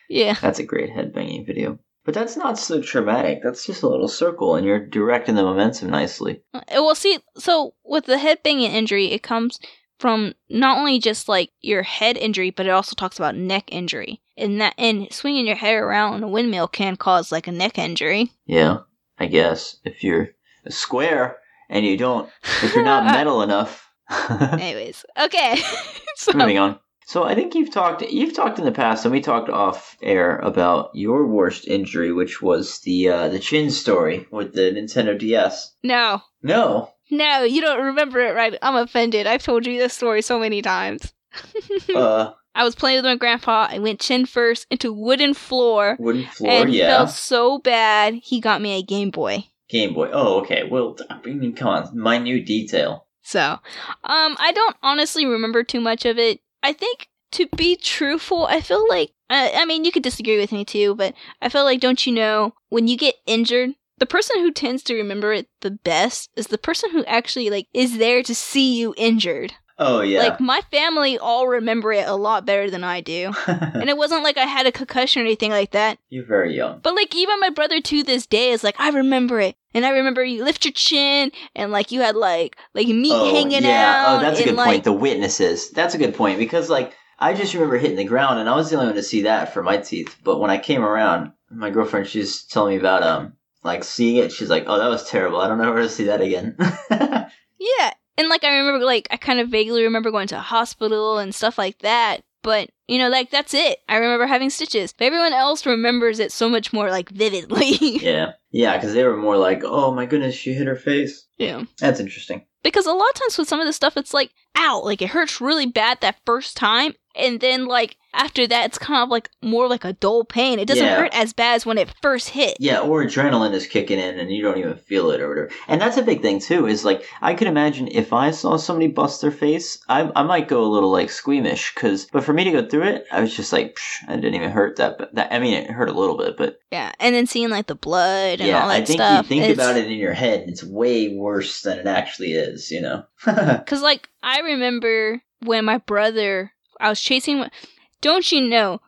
Yeah. That's a great headbanging video. But that's not so traumatic. That's just a little circle, and you're directing the momentum nicely. Well, see, so with the head banging injury, it comes from not only just like your head injury, but it also talks about neck injury. And that, and swinging your head around in a windmill can cause like a neck injury. Yeah, I guess if you're a square and you don't, if you're not metal enough. Anyways, okay. so. Moving on. So I think you've talked you've talked in the past, and we talked off air about your worst injury, which was the uh, the chin story with the Nintendo D S. No. No. No, you don't remember it right. I'm offended. I've told you this story so many times. uh, I was playing with my grandpa. I went chin first into wooden floor. Wooden floor, and yeah. And felt so bad, he got me a Game Boy. Game Boy. Oh, okay. Well, I mean, come on. Minute detail. So, um, I don't honestly remember too much of it. I think, to be truthful, I feel like... I, I mean, you could disagree with me too, but I feel like, don't you know, when you get injured, the person who tends to remember it the best is the person who actually, like, is there to see you injured. Oh, yeah. Like, my family all remember it a lot better than I do. And it wasn't like I had a concussion or anything like that. You're very young. But, like, even my brother to this day is like, I remember it. And I remember you lift your chin, and, like, you had, like, like meat oh, hanging yeah. out. Oh, that's a good and, point. Like, the witnesses. That's a good point. Because, like, I just remember hitting the ground, and I was the only one to see that for my teeth. But when I came around, my girlfriend, she's telling me about, um, like, seeing it. She's like, oh, that was terrible. I don't ever see that again. Yeah. And, like, I remember, like, I kind of vaguely remember going to a hospital and stuff like that. But, you know, like, that's it. I remember having stitches. But everyone else remembers it so much more, like, vividly. Yeah. Yeah, because they were more like, oh, my goodness, she hit her face. Yeah. That's interesting. Because a lot of times with some of the stuff, it's like, ow, like, it hurts really bad that first time. And then, like, after that, it's kind of, like, more like a dull pain. It doesn't yeah. hurt as bad as when it first hit. Yeah, or adrenaline is kicking in and you don't even feel it or whatever. And that's a big thing, too, is, like, I could imagine if I saw somebody bust their face, I I might go a little, like, squeamish. Cause, but for me to go through it, I was just like, psh, I didn't even hurt that. But that, I mean, it hurt a little bit, but... Yeah, and then seeing, like, the blood and yeah, all that stuff. Yeah, I think you think about it in your head, it's way worse than it actually is, you know? Because, like, I remember when my brother... I was chasing, don't you know,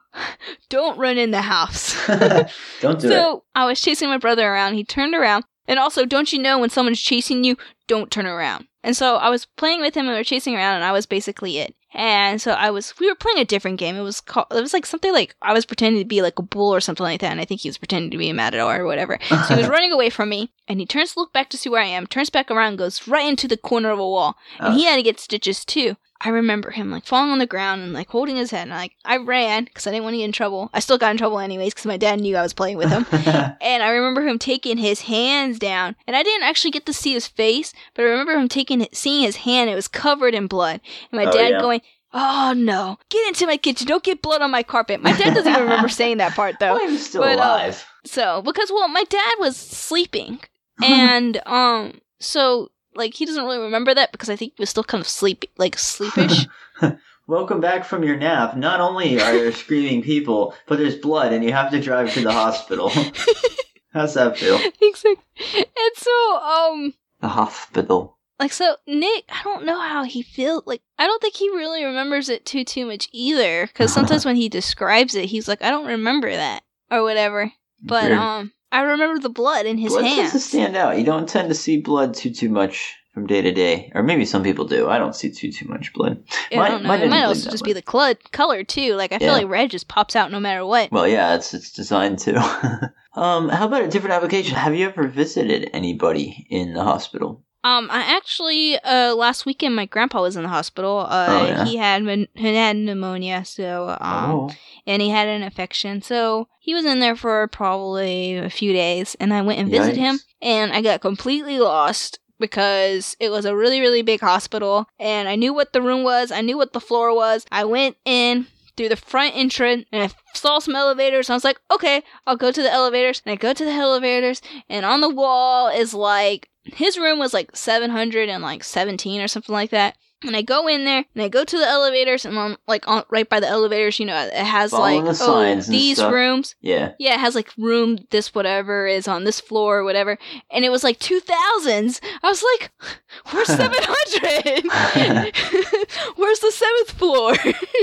don't run in the house. Don't do so it. So I was chasing my brother around. He turned around. And also, don't you know, when someone's chasing you, don't turn around. And so I was playing with him and we were chasing around and I was basically it. And so I was, we were playing a different game. It was called, it was like something like, I was pretending to be like a bull or something like that. And I think he was pretending to be a matador or whatever. So he was running away from me and he turns to look back to see where I am, turns back around and goes right into the corner of a wall. And oh. he had to get stitches too. I remember him, like, falling on the ground and, like, holding his head. And, like, I ran because I didn't want to get in trouble. I still got in trouble anyways because my dad knew I was playing with him. And I remember him taking his hands down. And I didn't actually get to see his face, but I remember him taking seeing his hand. It was covered in blood. And my oh, dad yeah. going, oh, no. Get into my kitchen. Don't get blood on my carpet. My dad doesn't even remember saying that part, though. Well, he was still but, alive. Uh, so, because, well, my dad was sleeping. And, um, so... Like, he doesn't really remember that because I think he was still kind of sleepy, like, sleepish. Welcome back from your nap. Not only are there screaming people, but there's blood and you have to drive to the hospital. How's that feel? Exactly. And so, um... the hospital. Like, so, Nick, I don't know how he feels. Like, I don't think he really remembers it too, too much either. Because sometimes when he describes it, he's like, I don't remember that. Or whatever. But, Weird. um... I remember the blood in his blood hands. Blood doesn't stand out. You don't tend to see blood too, too much from day to day. Or maybe some people do. I don't see too, too much blood. Yeah, my, I don't know. It might also just much. be the cl- color, too. Like, I yeah. feel like red just pops out no matter what. Well, yeah, it's it's designed to. um, how about a different application? Have you ever visited anybody in the hospital? Um, I actually, uh, last weekend, my grandpa was in the hospital. Uh, oh, yeah. He had, he had pneumonia, so, um, oh. and he had an infection. So he was in there for probably a few days, and I went and visited Yikes. him, and I got completely lost because it was a really, really big hospital, and I knew what the room was. I knew what the floor was. I went in through the front entrance, and I saw some elevators, and I was like, okay, I'll go to the elevators, and I go to the elevators, and on the wall is, like, his room was like seven hundred and like seventeen or something like that. And I go in there and I go to the elevators and on like on, right by the elevators, you know, it has Following like the signs oh, these stuff. rooms. Yeah. Yeah, it has like room this whatever is on this floor or whatever. And it was like two thousands. I was like, where's seven hundred? Where's the seventh floor?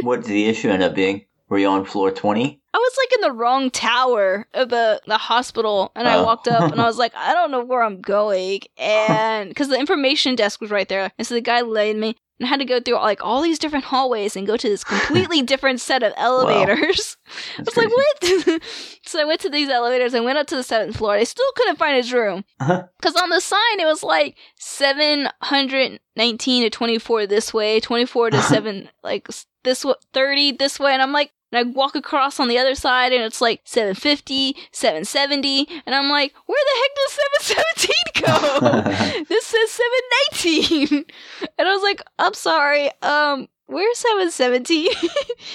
What did the issue end up being? Were you on floor twenty? I was like in the wrong tower of the, the hospital, and oh. I walked up and I was like, I don't know where I'm going, and because the information desk was right there, and so the guy led me, and I had to go through like all these different hallways and go to this completely different set of elevators. Wow. I was crazy. Like, what? So I went to these elevators and went up to the seventh floor. I still couldn't find his room because uh-huh. on the sign it was like seven hundred nineteen to twenty four this way, twenty four to seven like this way, thirty this way, and I'm like. And I walk across on the other side, and it's like seven fifty, seven seventy, and I'm like, where the heck does seven seventeen go? This says seven nineteen. And I was like, I'm sorry, um, where's seven seventeen?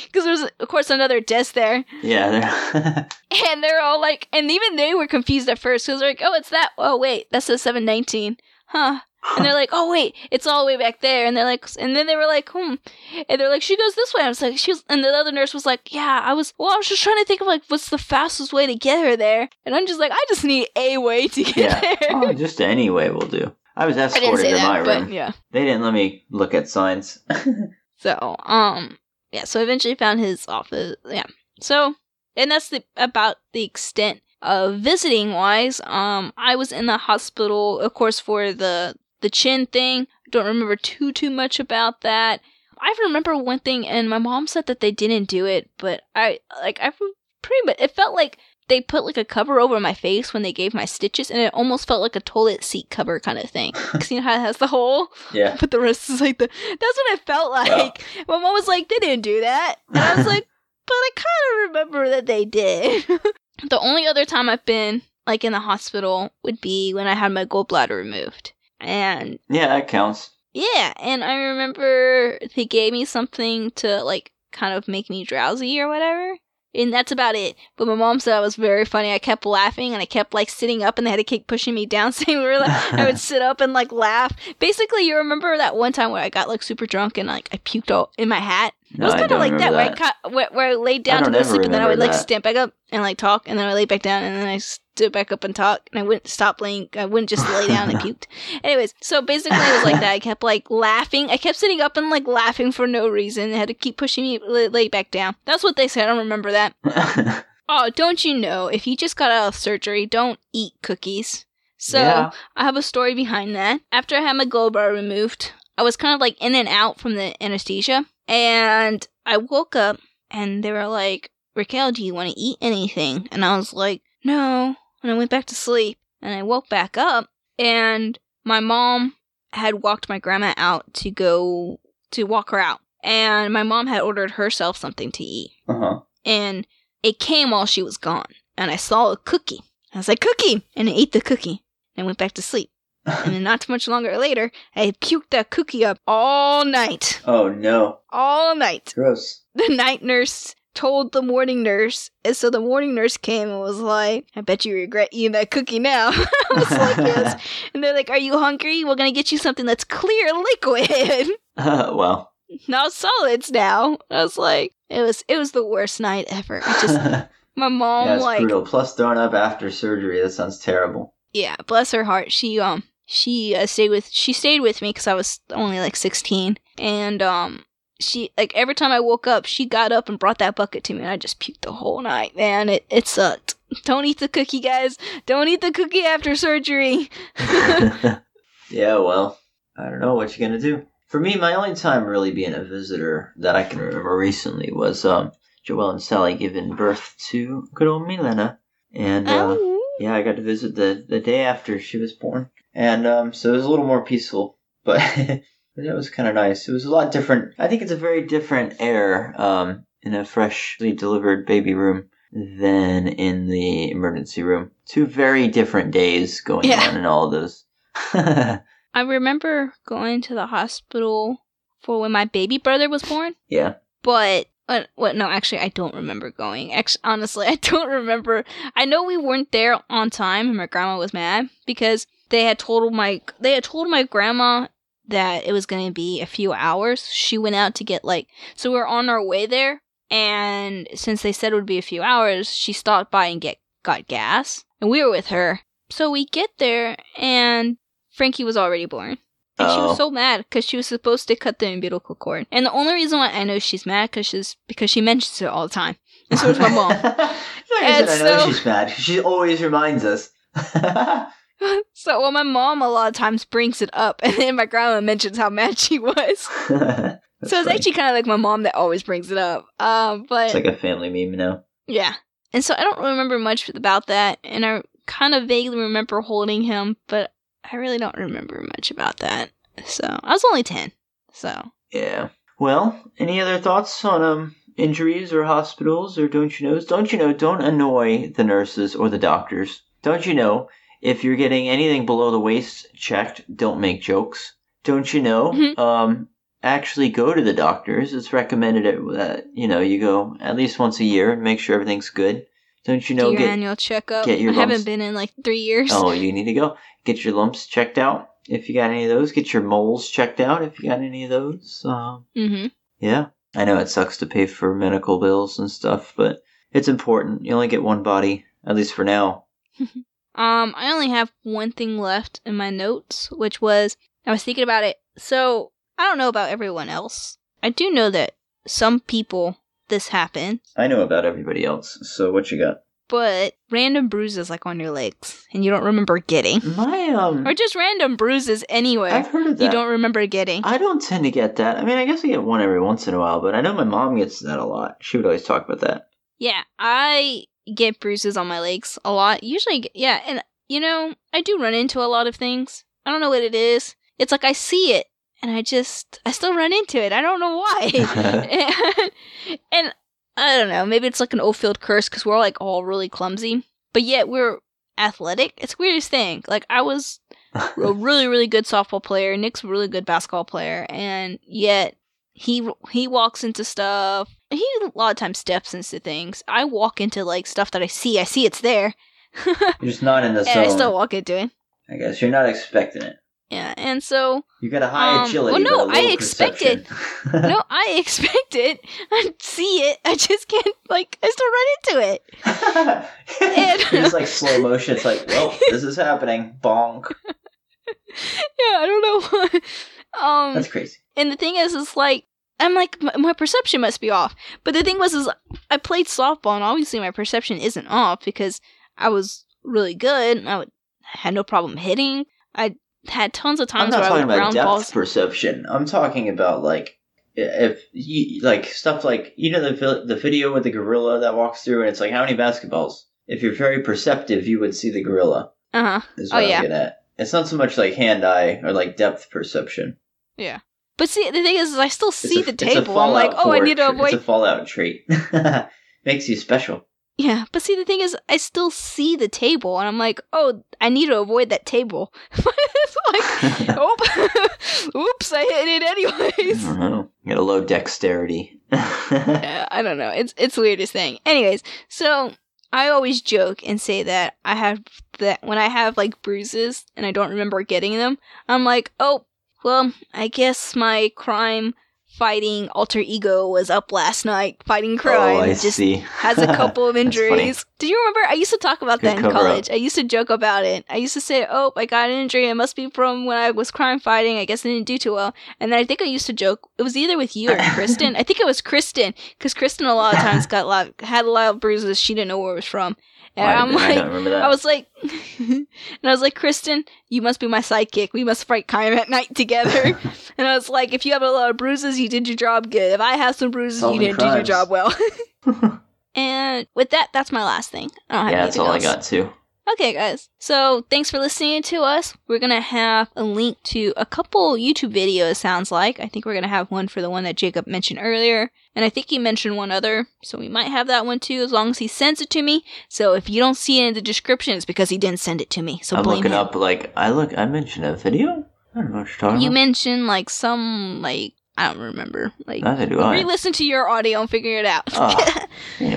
Because there's, of course, another desk there. Yeah. And they're all like, and even they were confused at first, because they're like, oh, it's that, oh, wait, that says seven nineteen. Huh. And they're like, oh, wait, it's all the way back there. And they're like, and then they were like, hmm. And they're like, she goes this way. I was like, she was, and the other nurse was like, yeah, I was, well, I was just trying to think of like, what's the fastest way to get her there? And I'm just like, I just need a way to get yeah. there. Oh, just any way will do. I was escorted to my room. Yeah. They didn't let me look at signs. So, um, yeah, so I eventually found his office. Yeah. So, and that's the, about the extent of visiting wise. Um, I was in the hospital, of course, for the, The chin thing, I don't remember too, too much about that. I remember one thing, and my mom said that they didn't do it, but I, like, I pretty much, it felt like they put, like, a cover over my face when they gave my stitches, and it almost felt like a toilet seat cover kind of thing. Because you know how it has the hole? Yeah. But the rest is like the, that's what it felt like. Wow. My mom was like, they didn't do that. And I was like, but I kind of remember that they did. The only other time I've been, like, in the hospital would be when I had my gallbladder removed. And yeah, that counts. Yeah, and I remember they gave me something to, like, kind of make me drowsy or whatever. And that's about it. But my mom said I was very funny. I kept laughing, and I kept, like, sitting up, and they had to keep pushing me down, saying we were like, I would sit up and, like, laugh. Basically, you remember that one time where I got, like, super drunk and, like, I puked all in my hat? No, it was kind of like that, that. Where, I caught, where, where I laid down to go to sleep, and then I would, that. like, stand back up and, like, talk, and then I laid back down, and then I stood back up and talked, and I wouldn't stop laying, I wouldn't just lay down and puked. Anyways, so basically it was like that. I kept, like, laughing. I kept sitting up and, like, laughing for no reason. They had to keep pushing me, lay, lay back down. That's what they said. I don't remember that. Oh, don't you know, if you just got out of surgery, don't eat cookies. So yeah. I have a story behind that. After I had my gallbladder removed, I was kind of, like, in and out from the anesthesia. And I woke up, and they were like, Raquel, do you want to eat anything? And I was like, no. And I went back to sleep, and I woke back up, and my mom had walked my grandma out to go, to walk her out. And my mom had ordered herself something to eat. Uh-huh. And it came while she was gone, and I saw a cookie. I was like, cookie! And I ate the cookie, and I went back to sleep. And then not too much longer later, I puked that cookie up all night. Oh, no. All night. Gross. The night nurse told the morning nurse, and so the morning nurse came and was like, I bet you regret eating that cookie now. I was like, yes. And they're like, are you hungry? We're going to get you something that's clear liquid. Uh, well. Not solids now. I was like, it was it was the worst night ever. I just, my mom, yeah, like. Brutal. Plus throwing up after surgery. That sounds terrible. Yeah, bless her heart. She, um, She uh, stayed with she stayed with me because I was only like sixteen, and um she like every time I woke up she got up and brought that bucket to me, and I just puked the whole night. Man, it it sucked. Don't eat the cookie, guys. Don't eat the cookie after surgery. Yeah, well, I don't know what you're gonna do. For me, my only time really being a visitor that I can remember recently was um Joelle and Sally giving birth to good old Milena, and uh, oh. yeah, I got to visit the the day after she was born. And um, so it was a little more peaceful, but that was kind of nice. It was a lot different. I think it's a very different air um, in a freshly delivered baby room than in the emergency room. Two very different days going yeah. on in all of those. I remember going to the hospital for when my baby brother was born. Yeah. But... Uh, what? No, actually, I don't remember going. Actually, honestly, I don't remember. I know we weren't there on time, and my grandma was mad because they had told my they had told my grandma that it was going to be a few hours. She went out to get like so we were on our way there, and since they said it would be a few hours, she stopped by and get got gas, and we were with her. So we get there, and Frankie was already born. And oh. she was so mad because she was supposed to cut the umbilical cord. And the only reason why I know she's mad because she's because she mentions it all the time. And so is my mom. It's like and I so, know she's mad. She always reminds us. So well, my mom a lot of times brings it up, and then my grandma mentions how mad she was. So funny. It's actually kind of like my mom that always brings it up. Um, but it's like a family meme now. Yeah, and so I don't remember much about that, and I kind of vaguely remember holding him, but I really don't remember much about that. So I was only ten. So yeah. Well, any other thoughts on um injuries or hospitals or don't you knows? Don't you know? Don't annoy the nurses or the doctors. Don't you know? If you're getting anything below the waist checked, don't make jokes. Don't you know? Mm-hmm. Um, actually go to the doctors. It's recommended that, you know, you go at least once a year and make sure everything's good. Don't you know? Do your get, annual checkup. Get your I lumps. Haven't been in like three years. Oh, you need to go. Get your lumps checked out. If you got any of those, get your moles checked out. If you got any of those. Um, mm-hmm. Yeah. I know it sucks to pay for medical bills and stuff, but it's important. You only get one body, at least for now. Um, I only have one thing left in my notes, which was, I was thinking about it, so, I don't know about everyone else. I do know that some people, this happened. I know about everybody else, so what you got? But, random bruises, like, on your legs, and you don't remember getting. My, um... Or just random bruises anyway. I've heard of that. You don't remember getting. I don't tend to get that. I mean, I guess I get one every once in a while, but I know my mom gets that a lot. She would always talk about that. Yeah, I... get bruises on my legs a lot. Usually, yeah, and you know, I do run into a lot of things. I don't know what it is. It's like I see it, and I just, I still run into it. I don't know why. and, and I don't know, maybe it's like an Oldfield curse, because we're like all really clumsy, but yet we're athletic. It's the weirdest thing. Like, I was a really, really good softball player, Nick's a really good basketball player, and yet He he walks into stuff. He a lot of times steps into things. I walk into like stuff that I see. I see it's there. You're just not in the zone. And I still walk into it. I guess you're not expecting it. Yeah, and so you got a high um, agility. Well, no, but a I expect it. No, I expect it. I see it. I just can't. Like I still run into it. It's and, like slow motion. It's like, well, this is happening. Bonk. Yeah, I don't know. Um, That's crazy. And the thing is, is like, I'm like, my, my perception must be off. But the thing was, is I played softball, and obviously my perception isn't off because I was really good. And I would, had no problem hitting. I had tons of times where I would ground balls. I'm not talking about depth perception. I'm talking about, like, if you, like, stuff like, you know, the the video with the gorilla that walks through, and it's like, how many basketballs? If you're very perceptive, you would see the gorilla. Uh-huh. Is what oh, I'm yeah. getting at. It's not so much like hand-eye or, like, depth perception. Yeah. But see, the thing is, is I still see a, the table. I'm like, oh, I need to avoid... It's a Fallout trait. Makes you special. Yeah, but see, the thing is, I still see the table, and I'm like, oh, I need to avoid that table. It's like, oh, oops, I hit it anyways. I don't know. You got a low dexterity. Yeah, I don't know. It's, it's the weirdest thing. Anyways, so... I always joke and say that I have that when I have like bruises and I don't remember getting them, I'm like, oh, well, I guess my crime fighting alter ego was up last night fighting crime. Oh, I just see. Has a couple of injuries. Do you remember? I used to talk about Good that in college. Up. I used to joke about it. I used to say, oh, I got an injury. It must be from when I was crime fighting. I guess I didn't do too well. And then I think I used to joke. It was either with you or Kristen. I think it was Kristen because Kristen a lot of times got a lot, had a lot of bruises. She didn't know where it was from. And Why I'm like, I, I was like, and I was like, Kristen, you must be my sidekick. We must fight crime at night together. And I was like, if you have a lot of bruises, you did your job good. If I have some bruises, Solving you didn't crimes. do your job well. And with that, that's my last thing. I don't have yeah, that's all else. I got too. Okay, guys. So thanks for listening to us. We're going to have a link to a couple YouTube videos, sounds like. I think we're going to have one for the one that Jacob mentioned earlier. And I think he mentioned one other. So we might have that one too, as long as he sends it to me. So if you don't see it in the description, it's because he didn't send it to me. So I'm blame looking him. up like, I look, I mentioned a video? I don't know what you're talking you about. You mentioned like some, like, I don't remember. Like, Neither do I. Re-listen to your audio and figure it out. Oh,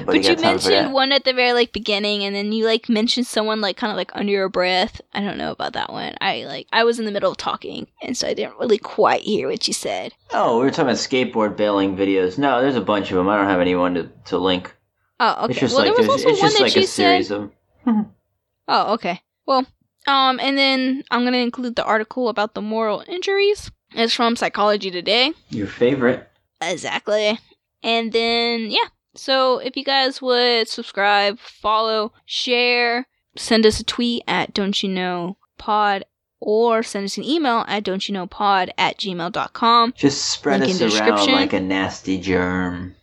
but you mentioned one at the very like beginning, and then you like mentioned someone like kind of like under your breath. I don't know about that one. I like I was in the middle of talking, and so I didn't really quite hear what you said. Oh, we were talking about skateboard bailing videos. No, there's a bunch of them. I don't have anyone to, to link. Oh, okay. It's just well, like there was also it's one just that like you a said... series of. Oh, okay. Well. Um, and then I'm going to include the article about the moral injuries. It's from Psychology Today. Your favorite. Exactly. And then, yeah. So if you guys would subscribe, follow, share, send us a tweet at Don't You Know Pod, or send us an email at don'tyouknowpod at gmail dot com. Just spread Link us around like a nasty germ.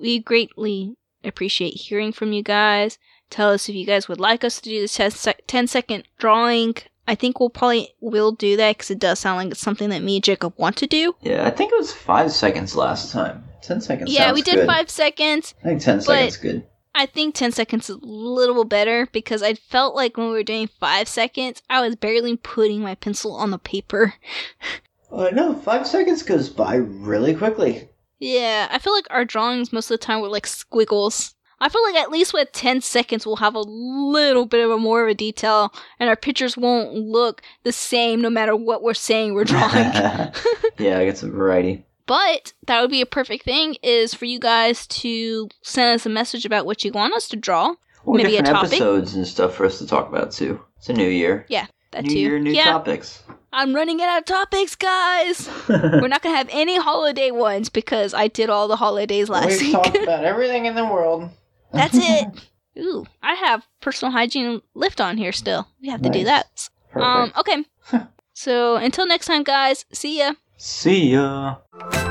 We greatly appreciate hearing from you guys. Tell us if you guys would like us to do this ten second drawing. I think we'll probably will do that because it does sound like it's something that me and Jacob want to do. Yeah, I think it was five seconds last time. Ten seconds. Yeah, we did good. five seconds. I think ten seconds is good. I think ten seconds is a little better because I felt like when we were doing five seconds, I was barely putting my pencil on the paper. Oh, uh, no, five seconds goes by really quickly. Yeah, I feel like our drawings most of the time were like squiggles. I feel like at least with ten seconds, we'll have a little bit of a more of a detail, and our pictures won't look the same no matter what we're saying we're drawing. Yeah, I get some variety. But that would be a perfect thing is for you guys to send us a message about what you want us to draw. Or maybe different a topic. Episodes and stuff for us to talk about too. It's a new year. Yeah, that new too. New year, new yeah. topics. I'm running out of topics, guys. We're not going to have any holiday ones because I did all the holidays last We've week. We've talked about everything in the world. That's it. Ooh, I have personal hygiene lift on here still. We have nice. to do that. Perfect. Um, okay. So until next time, guys. See ya. See ya.